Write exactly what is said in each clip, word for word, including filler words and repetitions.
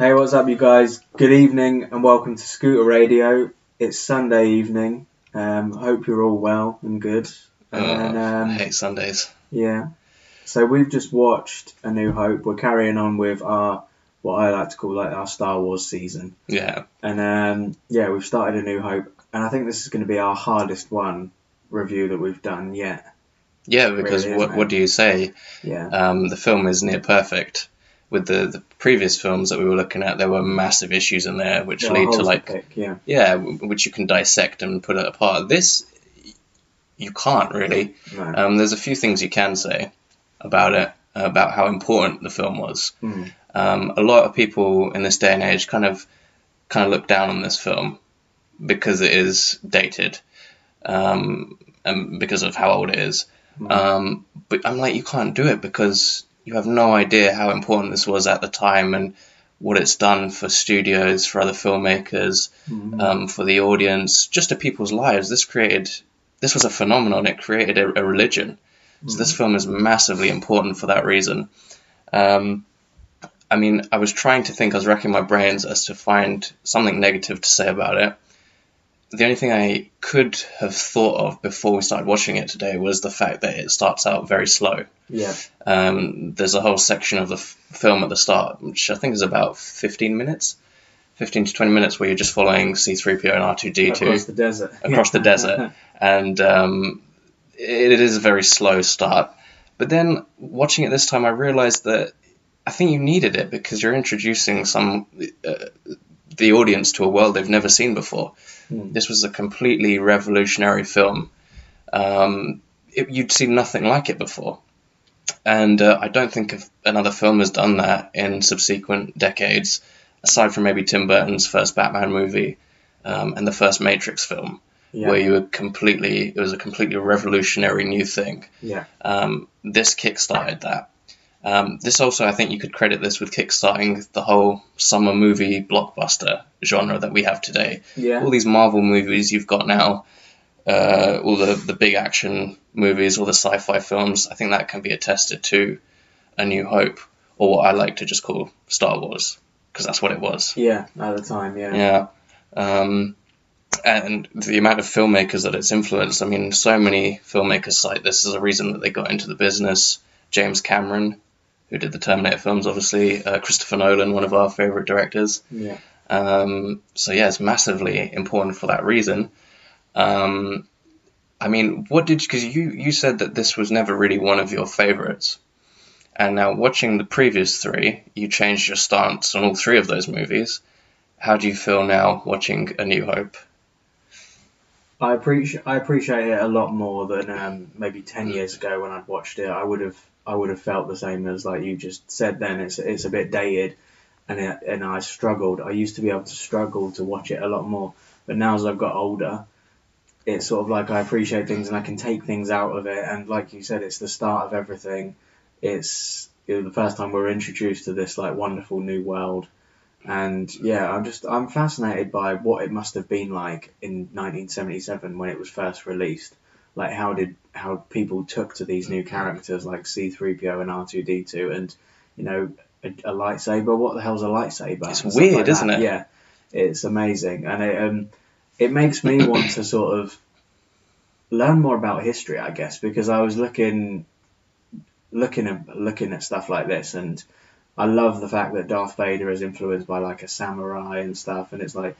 Hey, what's up, you guys? Good evening and welcome to Scooter Radio. It's Sunday evening. Um, I hope you're all well and good. And, oh, um, I hate Sundays. Yeah. So we've just watched A New Hope. We're carrying on with our, what I like to call like our Star Wars season. Yeah. And um, yeah, we've started A New Hope. And I think this is going to be our hardest one review that we've done yet. Yeah, because really, what, what do you say? Yeah. Um, the film is near perfect. With the, the previous films that we were looking at, there were massive issues in there, which yeah, lead to like, pick, yeah. yeah, which you can dissect and put it apart. This, you can't really. No. Um, there's a few things you can say about it, about how important the film was. Mm. Um, a lot of people in this day and age kind of, kind of look down on this film because it is dated, um, and because of how old it is. Mm. Um, but I'm like, you can't do it because you have no idea how important this was at the time and what it's done for studios, for other filmmakers, mm-hmm. um, for the audience, just to people's lives. This created, this was a phenomenon. It created a, a religion. Mm-hmm. So this film is massively important for that reason. Um, I mean, I was trying to think, I was racking my brains as to find something negative to say about it. The only thing I could have thought of before we started watching it today was the fact that it starts out very slow. Yeah. Um, there's a whole section of the f film at the start, which I think is about fifteen minutes, fifteen to twenty minutes, where you're just following C three P O and R two D two. Across the desert. Across the desert. And um, it, it is a very slow start. But then watching it this time, I realized that I think you needed it because you're introducing some... Uh, the audience to a world they've never seen before. Mm. This was a completely revolutionary film. Um, it, you'd seen nothing like it before. And uh, I don't think if another film has done that in subsequent decades, aside from maybe Tim Burton's first Batman movie um, and the first Matrix film, yeah. where you were completely, it was a completely revolutionary new thing. Yeah. Um, this kickstarted that. Um, this also, I think you could credit this with kickstarting the whole summer movie blockbuster genre that we have today. Yeah. All these Marvel movies you've got now, uh, all the, the big action movies, all the sci-fi films, I think that can be attested to A New Hope, or what I like to just call Star Wars, because that's what it was. Yeah, at the time, yeah. Yeah. Um, and the amount of filmmakers that it's influenced, I mean, so many filmmakers cite this as a reason that they got into the business. James Cameron, who did the Terminator films, obviously, uh, Christopher Nolan, one of our favourite directors. Yeah. Um, so, yeah, it's massively important for that reason. Um, I mean, what did, because you, you said that this was never really one of your favourites. And now watching the previous three, you changed your stance on all three of those movies. How do you feel now watching A New Hope? I appreciate, I appreciate it a lot more than um, maybe ten years ago when I'd watched it. I would have I would have felt the same as like you just said then. It's it's a bit dated, and it, and I struggled. I used to be able to struggle to watch it a lot more, but now as I've got older, it's sort of like I appreciate things and I can take things out of it. And like you said, it's the start of everything. It's it was the first time we were introduced to this like wonderful new world. And yeah, I'm just I'm fascinated by what it must have been like in nineteen seventy-seven when it was first released. Like how did how people took to these new characters like C three P O and R two D two, and you know a, a lightsaber. What the hell's a lightsaber? It's weird, like isn't it? Yeah, it's amazing, and it um it makes me want to sort of learn more about history, I guess, because I was looking looking at looking at stuff like this and. I love the fact that Darth Vader is influenced by like a samurai and stuff, and it's like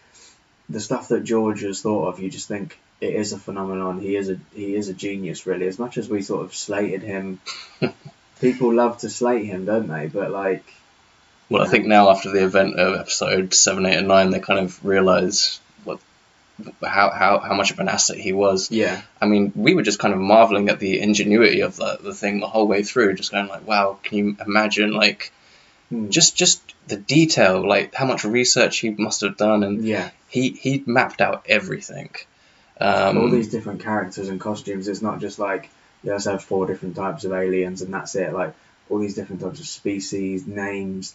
the stuff that George has thought of. You just think it is a phenomenon. He is a he is a genius, really. As much as we sort of slated him, people love to slate him, don't they? But like, well, I think now after the event of episode seven, eight, and nine, they kind of realise what how how how much of an asset he was. Yeah. I mean, we were just kind of marveling at the ingenuity of the the thing the whole way through, just going like, wow, can you imagine like. Just, just the detail, like how much research he must have done, and yeah, he he mapped out everything. Um, All these different characters and costumes. It's not just like let's have four different types of aliens and that's it. Like all these different types of species, names,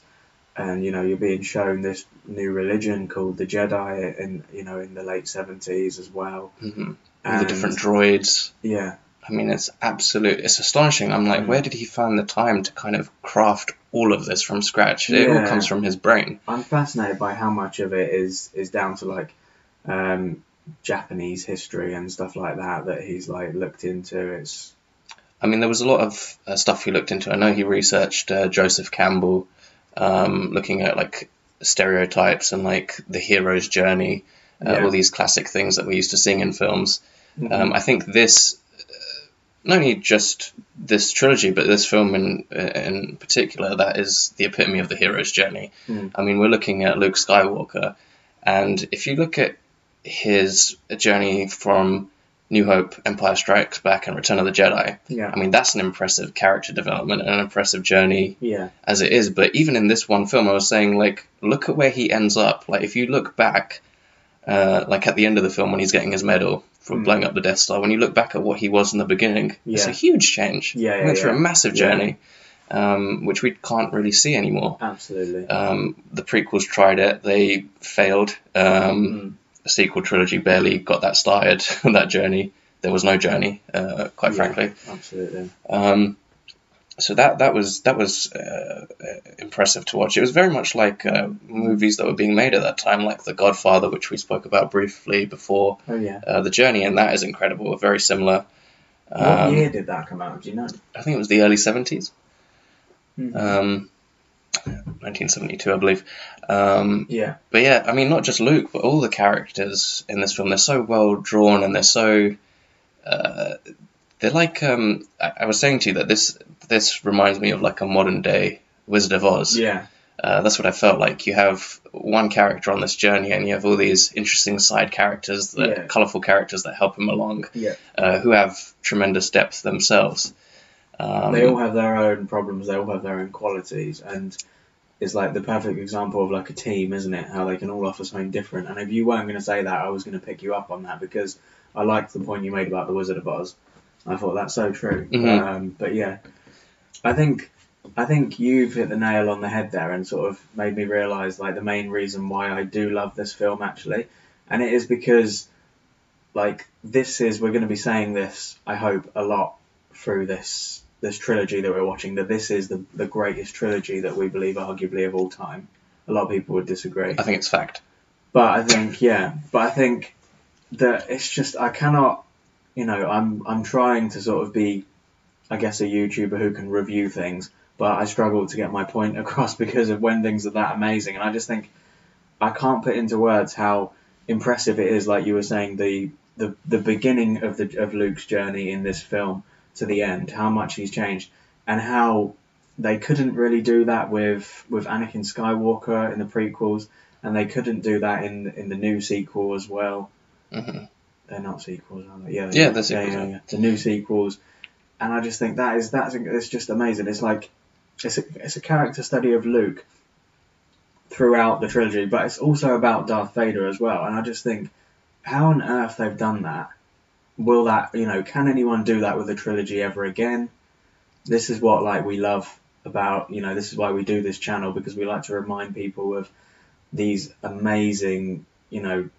and you know you're being shown this new religion called the Jedi, in you know in the late seventies as well. Mm-hmm. All the different droids. Yeah. I mean, it's absolute, it's astonishing. I'm like, mm. where did he find the time to kind of craft all of this from scratch? It yeah. all comes from his brain. I'm fascinated by how much of it is, is down to, like, um, Japanese history and stuff like that, that he's, like, looked into. It's... I mean, there was a lot of uh, stuff he looked into. I know he researched uh, Joseph Campbell, um, looking at, like, stereotypes and, like, the hero's journey, uh, yeah. all these classic things that we're used to seeing in films. Mm-hmm. Um, I think this... not only just this trilogy, but this film in in particular, that is the epitome of the hero's journey. Mm. I mean, we're looking at Luke Skywalker, and if you look at his journey from New Hope, Empire Strikes Back, and Return of the Jedi, yeah. I mean, that's an impressive character development and an impressive journey yeah. as it is. But even in this one film, I was saying, like, look at where he ends up. Like, if you look back, uh, like at the end of the film when he's getting his medal, for blowing up the Death Star, when you look back at what he was in the beginning, yeah. it's a huge change. Yeah, yeah, he went through yeah. a massive journey, yeah. um, which we can't really see anymore. Absolutely. Um, the prequels tried it. They failed. Um, mm-hmm. The sequel trilogy barely got that started, that journey. There was no journey, uh, quite yeah, frankly. Absolutely. Um, so that, that was, that was uh, impressive to watch. It was very much like uh, movies that were being made at that time, like The Godfather, which we spoke about briefly before. Oh, yeah. Uh, the Journey, and that is incredible, very similar. Um, what year did that come out, do you know? I think it was the early seventies. Mm-hmm. Um, nineteen seventy-two, I believe. Um, yeah. But yeah, I mean, not just Luke, but all the characters in this film, they're so well drawn, and they're so... Uh, they're like... Um, I, I was saying to you that this... This reminds me of like a modern day Wizard of Oz. Yeah, uh, that's what I felt like. You have one character on this journey, and you have all these interesting side characters, the yeah. colourful characters that help him along. Yeah, uh, who have tremendous depth themselves. Um, they all have their own problems. They all have their own qualities, and it's like the perfect example of like a team, isn't it? How they can all offer something different. And if you weren't going to say that, I was going to pick you up on that because I liked the point you made about the Wizard of Oz. I thought that's so true. Mm-hmm. Um, but yeah. I think I think you've hit the nail on the head there and sort of made me realise like the main reason why I do love this film actually, and it is because like this is we're going to be saying this I hope a lot through this this trilogy that we're watching, that this is the the greatest trilogy that we believe arguably of all time. A lot of people would disagree. I think it's fact. But I think yeah, but I think that it's just I cannot, you know, I'm I'm trying to sort of be I guess a YouTuber who can review things, but I struggle to get my point across because of when things are that amazing. And I just think I can't put into words how impressive it is, like you were saying, the the, the beginning of the of Luke's journey in this film to the end, how much he's changed, and how they couldn't really do that with with Anakin Skywalker in the prequels, and they couldn't do that in in the new sequel as well. Mm-hmm. They're not sequels, are they? Yeah, yeah, they're sequels. Yeah, yeah, yeah. The new sequels. And I just think that is that's it's just amazing. It's like it's a, it's a character study of Luke throughout the trilogy, but it's also about Darth Vader as well. And I just think how on earth they've done that. Will that you know? Can anyone do that with a trilogy ever again? This is what like we love about you know. This is why we do this channel because we like to remind people of these amazing you know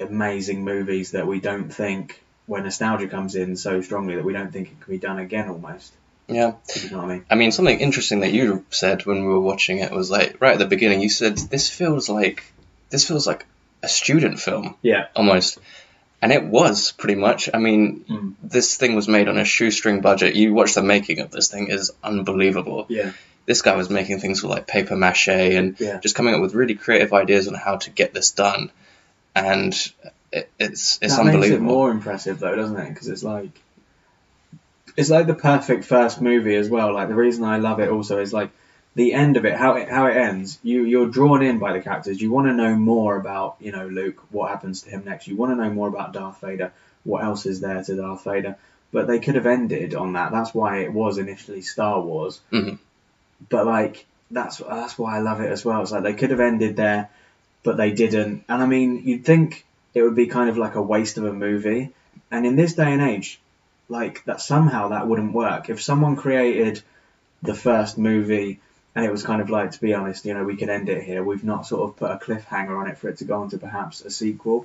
amazing movies that we don't think. Where nostalgia comes in so strongly that we don't think it can be done again almost. Yeah. You know what I mean? I mean, something interesting that you said when we were watching it was like, right at the beginning, you said, this feels like, this feels like a student film. Yeah. Almost. And it was pretty much. I mean, mm. this thing was made on a shoestring budget. You watch the making of this thing is unbelievable. Yeah. This guy was making things with like paper mache and yeah. just coming up with really creative ideas on how to get this done. And... It, it's it's that unbelievable. Makes it more impressive though, doesn't it? Because it's like it's like the perfect first movie as well. Like the reason I love it also is like the end of it, how it how it ends. You you're drawn in by the characters. You want to know more about you know Luke, what happens to him next. You want to know more about Darth Vader. What else is there to Darth Vader? But they could have ended on that. That's why it was initially Star Wars. Mm-hmm. But like that's that's why I love it as well. It's like they could have ended there, but they didn't. And I mean, you'd think. It would be kind of like a waste of a movie. And in this day and age, like that somehow that wouldn't work. If someone created the first movie and it was kind of like, to be honest, you know, we could end it here. We've not sort of put a cliffhanger on it for it to go on to perhaps a sequel.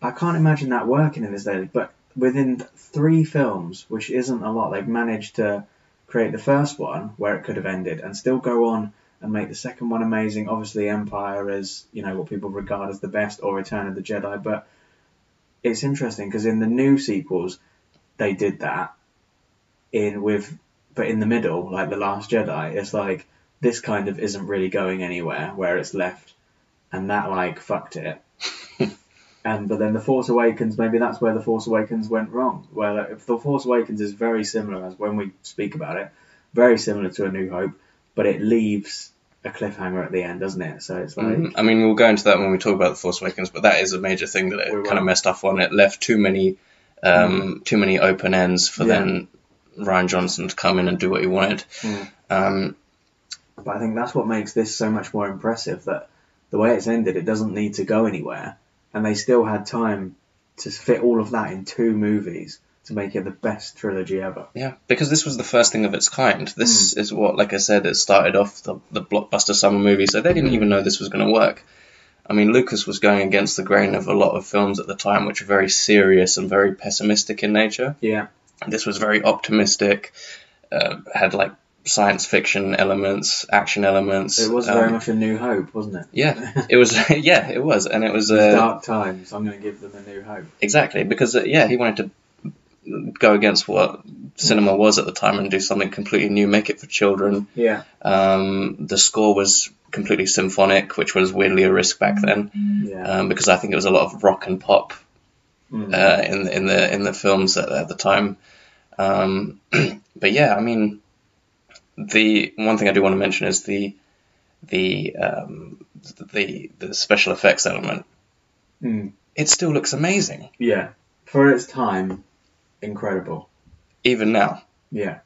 I can't imagine that working in this day. But within three films, which isn't a lot, they've managed to create the first one where it could have ended and still go on and make the second one amazing. Obviously, Empire is, you know, what people regard as the best, or Return of the Jedi. But it's interesting because in the new sequels, they did that in with, but in the middle, like The Last Jedi, it's like this kind of isn't really going anywhere, where it's left, and that like fucked it. And but then The Force Awakens, maybe that's where The Force Awakens went wrong. Well, like, The Force Awakens is very similar, as when we speak about it, very similar to A New Hope, but it leaves a cliffhanger at the end, doesn't it? So it's like, mm, I mean, we'll go into that when we talk about The Force Awakens, but that is a major thing that it we kind of messed up on. It left too many, um, mm. too many open ends for yeah. then Ryan Johnson to come in and do what he wanted. Mm. Um, but I think that's what makes this so much more impressive, that the way it's ended, it doesn't need to go anywhere. And they still had time to fit all of that in two movies to make it the best trilogy ever. Yeah, because this was the first thing of its kind. This mm. is what, like I said, it started off the, the blockbuster summer movie, so they didn't even know this was going to work. I mean, Lucas was going against the grain of a lot of films at the time, which were very serious and very pessimistic in nature. Yeah. And this was very optimistic, uh, had like science fiction elements, action elements. It was very um, much A New Hope, wasn't it? Yeah, it was. Yeah, it was, and it was. It was uh, dark times. I'm going to give them A New Hope. Exactly, because uh, yeah, he wanted to go against what cinema was at the time and do something completely new, make it for children. Yeah. Um, the score was completely symphonic, which was weirdly a risk back then. Yeah. Um, because I think it was a lot of rock and pop mm. uh, in in the in the films at, at the time. Um, but yeah, I mean. The one thing I do want to mention is the the um, the the special effects element. Mm. It still looks amazing. Yeah, for its time, incredible. Even now. Yeah.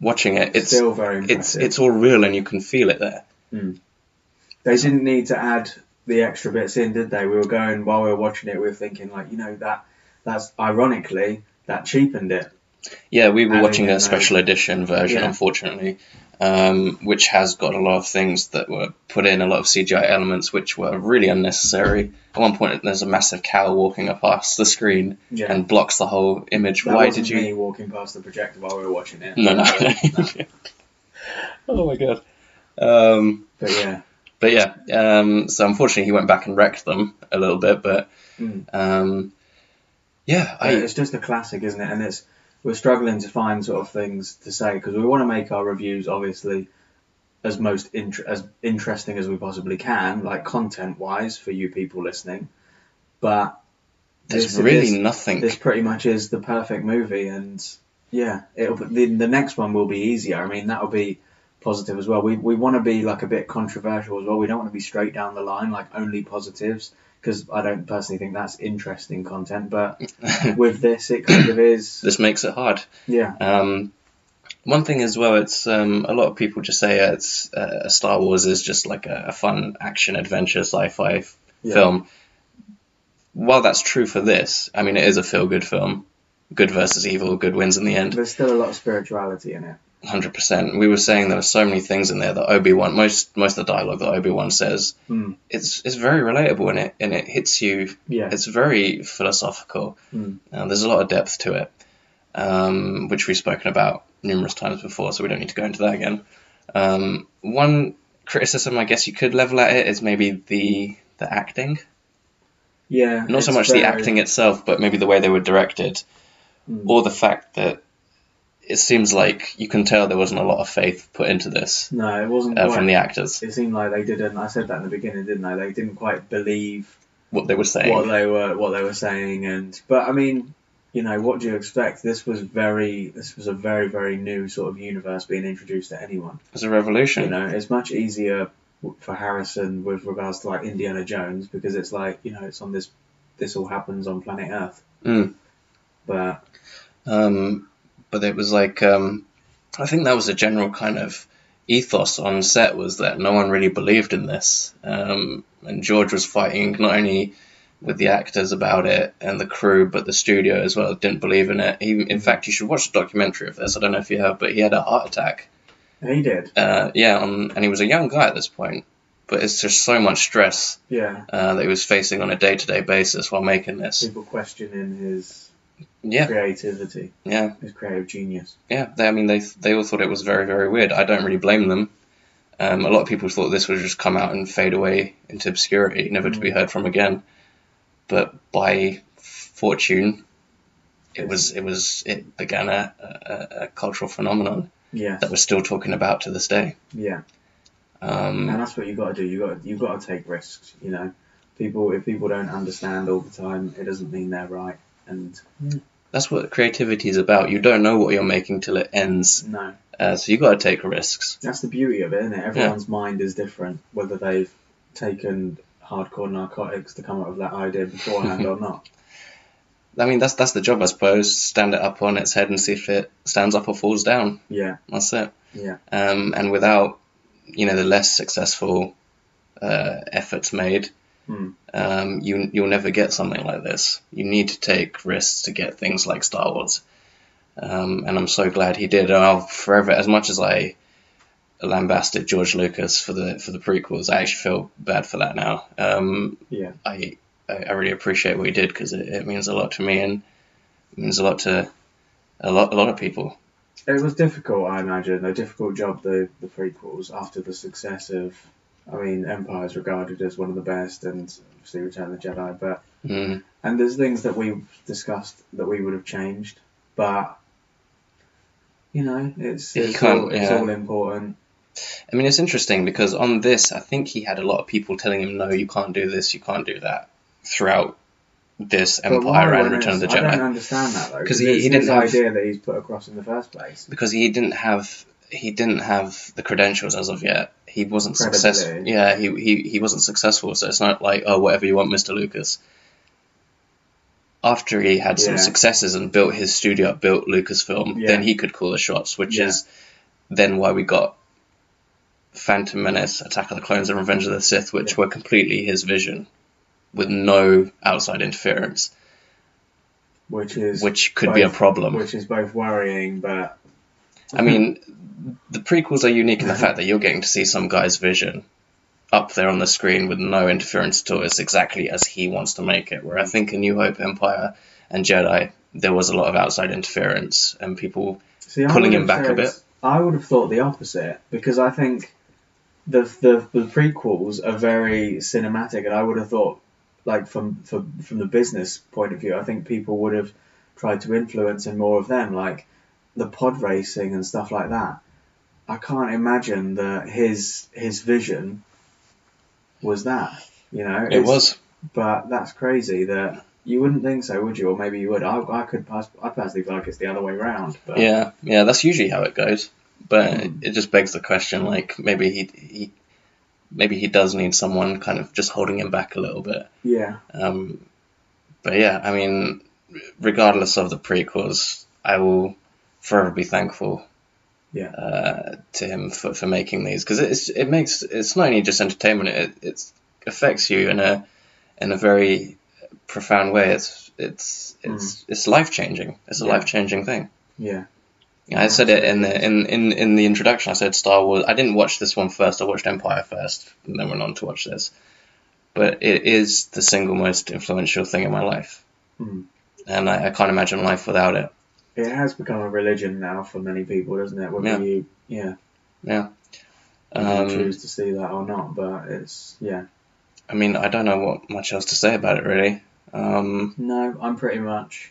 Watching it, it's still very impressive. It's it's all real, and you can feel it there. Mm. They didn't need to add the extra bits in, did they? We were going while we were watching it, we were thinking like, you know, that that's ironically that cheapened it. Yeah, we were watching a special edition version, yeah. unfortunately, um, which has got a lot of things that were put in, a lot of C G I elements, which were really unnecessary. At one point, there's a massive cow walking up past the screen yeah. and blocks the whole image. That Why wasn't did you me walking past the projector while we were watching it? No, no. no. no. Oh my god. Um, but yeah, but yeah. Um, so unfortunately, he went back and wrecked them a little bit. But mm. um, yeah, I, it's just a classic, isn't it? And it's. We're struggling to find sort of things to say because we want to make our reviews obviously as most int- as interesting as we possibly can, like content-wise for you people listening. But there's this, really this, nothing. This pretty much is the perfect movie, and yeah, it'll the, the next one will be easier. I mean, that'll be positive as well. We we want to be like a bit controversial as well. We don't want to be straight down the line, like only positives, because I don't personally think that's interesting content, but with this, it kind of is. This makes it hard. Yeah. Um, one thing as well, it's um, a lot of people just say it's uh, Star Wars is just like a, a fun action adventure sci-fi f- yeah. film. While that's true for this, I mean, it is a feel-good film. Good versus evil, good wins in the end. There's still a lot of spirituality in it. one hundred percent. We were saying there were so many things in there that Obi-Wan, most most of the dialogue that Obi-Wan says, mm. it's it's very relatable and it and it hits you. Yeah. It's very philosophical. Mm. Uh, there's a lot of depth to it, um, which we've spoken about numerous times before, so we don't need to go into that again. Um, one criticism I guess you could level at it is maybe the the acting. Yeah. Not so much very... the acting itself, but maybe the way they were directed, mm. or the fact that it seems like you can tell there wasn't a lot of faith put into this. No, it wasn't uh, quite, from the actors. It seemed like they didn't. I said that in the beginning, didn't I? They didn't quite believe what they were saying. What they were, what they were saying, and but I mean, you know, what do you expect? This was very, this was a very, very new sort of universe being introduced to anyone. It's a revolution. You know, it's much easier for Harrison with regards to like Indiana Jones because it's like, you know, it's on this. This all happens on planet Earth. Mm. But. Um. But it was like, um, I think that was a general kind of ethos on set was that no one really believed in this. Um, and George was fighting not only with the actors about it and the crew, but the studio as well didn't believe in it. He, in fact, you should watch the documentary of this. I don't know if you have, but he had a heart attack. He did. Uh, yeah, on, and he was a young guy at this point. But it's just so much stress yeah. uh, that he was facing on a day-to-day basis while making this. People questioning his... yeah. creativity. Yeah. His creative genius. Yeah, they, I mean, they they all thought it was very, very weird. I don't really blame them. Um, a lot of people thought this would just come out and fade away into obscurity, never mm. to be heard from again. But by fortune, it was it was it began a, a, a cultural phenomenon yes. that we're still talking about to this day. Yeah. Um, and that's what you got to do. You got you got to take risks. You know, people if people don't understand all the time, it doesn't mean they're right. And that's what creativity is about. You don't know what you're making till it ends. No. Uh, so you got to take risks. That's the beauty of it, isn't it? Everyone's yeah. mind is different, whether they've taken hardcore narcotics to come up with that idea beforehand or not. I mean, that's that's the job, I suppose. Stand it up on its head and see if it stands up or falls down. Yeah. That's it. Yeah. Um, and without, you know, the less successful uh, efforts made, mm. um, you, you'll never get something like this. You need to take risks to get things like Star Wars. Um, and I'm so glad he did. And I'll forever, as much as I lambasted George Lucas for the for the prequels, I actually feel bad for that now. Um, yeah. I... I really appreciate what he did because it, it means a lot to me and it means a lot to a lot a lot of people. It was difficult, I imagine, a difficult job, the, the prequels, after the success of, I mean, Empire is regarded as one of the best and obviously Return of the Jedi, but, mm. and there's things that we've discussed that we would have changed, but, you know, it's, it's, all, yeah. it's all important. I mean, it's interesting because on this, I think he had a lot of people telling him, no, you can't do this, you can't do that. Throughout this Empire and Return of the Jedi. I don't understand that though, because he, he didn't have idea that he's put across in the first place. Because he didn't have he didn't have the credentials as of yet. He wasn't successful. Yeah, he, he he wasn't successful. So it's not like oh whatever you want, Mister Lucas. After he had yeah. some successes and built his studio up, built Lucasfilm, yeah. then he could call the shots, which yeah. is then why we got Phantom Menace, Attack of the Clones, and Revenge of the Sith, which yeah. were completely his vision. With no outside interference, which is which could both, be a problem. Which is both worrying, but I mean, the prequels are unique in the fact that you're getting to see some guy's vision up there on the screen with no interference at all. It's exactly as he wants to make it. Where I think in New Hope, Empire, and Jedi, there was a lot of outside interference and people see, pulling him back a bit. I would have thought the opposite because I think the the, the prequels are very cinematic, and I would have thought. Like from, from from the business point of view, I think people would have tried to influence in more of them, like the pod racing and stuff like that. I can't imagine that his his vision was that, you know. It was, but that's crazy that you wouldn't think so, would you? Or maybe you would. I I could pass. I personally feel like it's the other way around. But. Yeah, yeah, that's usually how it goes. But it, it just begs the question, like maybe he he. Maybe he does need someone kind of just holding him back a little bit. Yeah. Um, but yeah, I mean, regardless of the prequels, I will forever be thankful. Yeah. Uh, to him for, for making these because it's it makes it's not only just entertainment; it it affects you in a in a very profound way. It's it's it's mm. it's life changing. It's a yeah. life changing thing. Yeah. I said it in the in, in, in the introduction. I said Star Wars. I didn't watch this one first. I watched Empire first, and then went on to watch this. But it is the single most influential thing in my life, mm. and I, I can't imagine life without it. It has become a religion now for many people, doesn't it? Whether yeah. you yeah yeah um, you choose to see that or not, but it's yeah. I mean, I don't know what much else to say about it really. Um, no, I'm pretty much.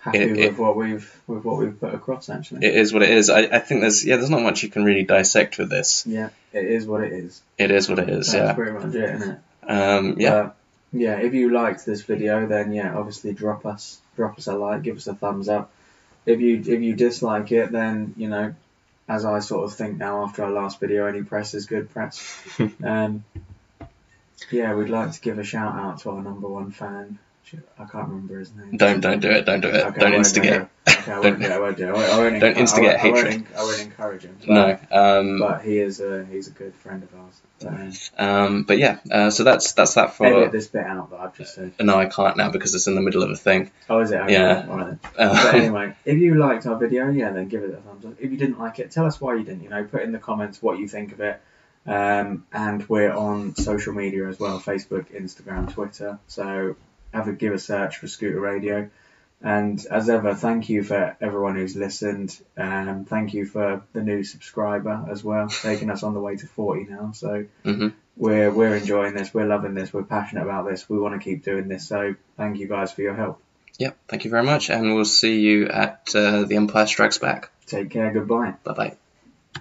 Happy it, with it, what we've with what we've put across. Actually, it is what it is. I, I think there's yeah there's not much you can really dissect with this. Yeah, it is what it is. It is what it is. That's yeah, pretty much it, isn't it? Um, yeah, uh, yeah. If you liked this video, then yeah, obviously drop us drop us a like, give us a thumbs up. If you if you dislike it, then you know, as I sort of think now after our last video, any press is good press. um, yeah, we'd like to give a shout out to our number one fan. I can't remember his name. Don't don't do it. Don't do it. Okay, don't instigate. Okay, I won't do it. I won't do it. I won't, don't instigate I won't, hatred. I won't, I won't encourage him. But, no. Um, but he is a he's a good friend of ours. But, um, um, but yeah, uh, so that's that's that for. Edit this bit out that I've just said. No, I can't now because it's in the middle of a thing. Oh, is it? Okay, yeah. All right. But anyway, if you liked our video, yeah, then give it a thumbs up. If you didn't like it, tell us why you didn't. You know, put in the comments what you think of it. Um, and we're on social media as well: Facebook, Instagram, Twitter. So. Have a give a search for Scooter Radio, And as ever, thank you for everyone who's listened. Um, thank you for the new subscriber as well, taking us on the way to forty now. So mm-hmm. we're we're enjoying this. We're loving this. We're passionate about this. We want to keep doing this. So thank you guys for your help. Yeah, thank you very much. And we'll see you at uh, The Empire Strikes Back. Take care. Goodbye. Bye-bye.